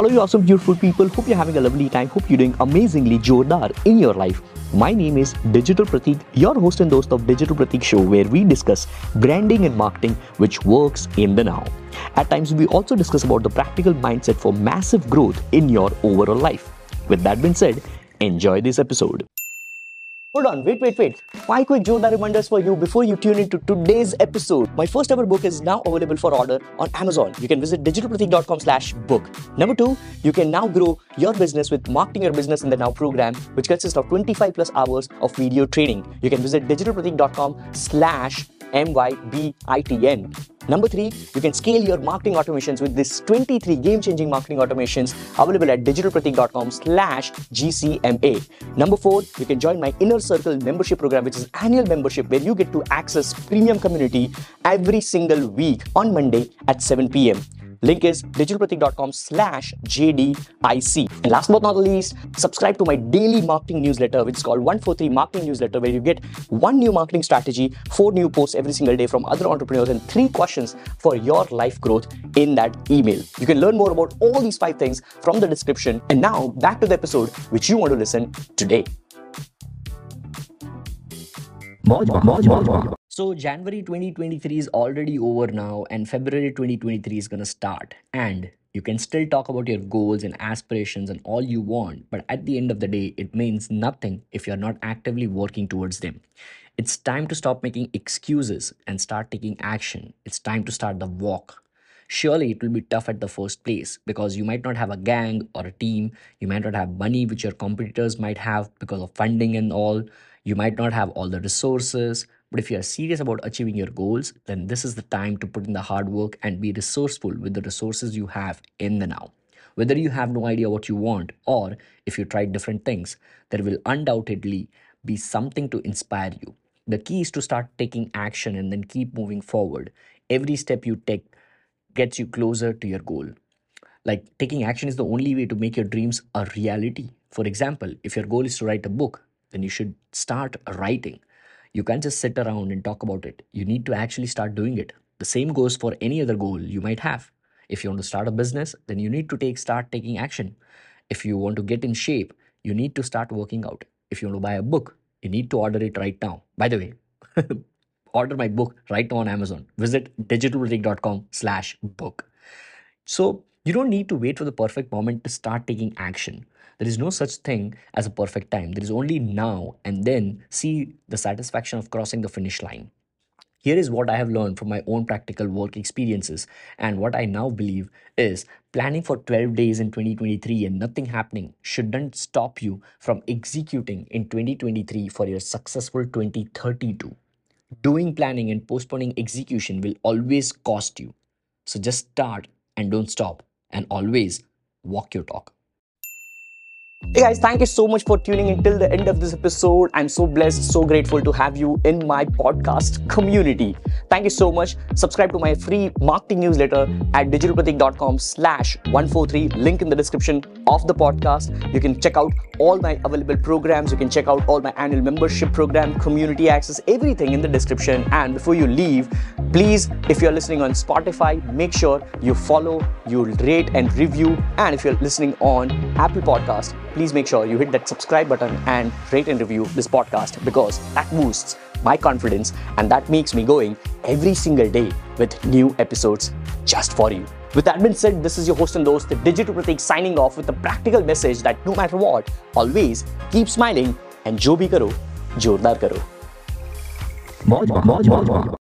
Hello you awesome beautiful people, hope you're having a lovely time, hope you're doing amazingly jordar in your life. My name is Digital Prateek, your host and host of Digital Prateek show where we discuss branding and marketing which works in the now. At times we also discuss about the practical mindset for massive growth in your overall life. With that being said, enjoy this episode. Hold on, wait. 5 quick jordar reminders for you before you tune into today's episode. My first ever book is now available for order on Amazon. You can visit digitalpratik.com/book. Number 2, you can now grow your business with Marketing Your Business in the Now program, which consists of 25 plus hours of video training. You can visit digitalpratik.com/MYBITN. Number 3, you can scale your marketing automations with this 23 game-changing marketing automations available at digitalpratik.com/GCMA. Number 4, you can join my Inner Circle membership program, which is annual membership where you get to access premium community every single week on Monday at 7 p.m. Link is digitalpratik.com/JDIC. And last but not least, subscribe to my daily marketing newsletter, which is called 143 Marketing Newsletter, where you get one new marketing strategy, 4 new posts every single day from other entrepreneurs, and 3 questions for your life growth in that email. You can learn more about all these 5 things from the description. And now back to the episode, which you want to listen today. So January 2023 is already over now and February 2023 is going to start, and you can still talk about your goals and aspirations and all you want, but at the end of the day it means nothing if you're not actively working towards them. It's time to stop making excuses and start taking action. It's time to start the walk. Surely it will be tough at the first place because you might not have a gang or a team. You might not have money which your competitors might have because of funding and all. You might not have all the resources. But if you are serious about achieving your goals, then this is the time to put in the hard work and be resourceful with the resources you have in the now. Whether you have no idea what you want or if you try different things, there will undoubtedly be something to inspire you. The key is to start taking action and then keep moving forward. Every step you take gets you closer to your goal. Like, taking action is the only way to make your dreams a reality. For example, if your goal is to write a book, then you should start writing. You can't just sit around and talk about it. You need to actually start doing it. The same goes for any other goal you might have. If you want to start a business, then you need to start taking action. If you want to get in shape, you need to start working out. If you want to buy a book, you need to order it right now. By the way, order my book right now on Amazon. Visit digitalpratik.com/book. So you don't need to wait for the perfect moment to start taking action. There is no such thing as a perfect time. There is only now, and then see the satisfaction of crossing the finish line. Here is what I have learned from my own practical work experiences, and what I now believe is planning for 12 days in 2023 and nothing happening shouldn't stop you from executing in 2023 for your successful 2032. Doing planning and postponing execution will always cost you. So just start and don't stop, and always walk your talk. Hey guys, thank you so much for tuning in till the end of this episode. I'm so blessed, so grateful to have you in my podcast community. Thank you so much. Subscribe to my free marketing newsletter at digitalpratik.com/143. Link in the description of the podcast. You can check out all my available programs. You can check out all my annual membership program, community access, everything in the description. And before you leave, please, if you're listening on Spotify, make sure you follow, you rate and review. And if you're listening on Apple Podcasts, please make sure you hit that subscribe button and rate and review this podcast, because that boosts my confidence and that makes me going every single day with new episodes just for you. With that being said, this is your host and host, the Digital Prateek, signing off with a practical message that no matter what, always keep smiling and jo bhi karo, jordar karo.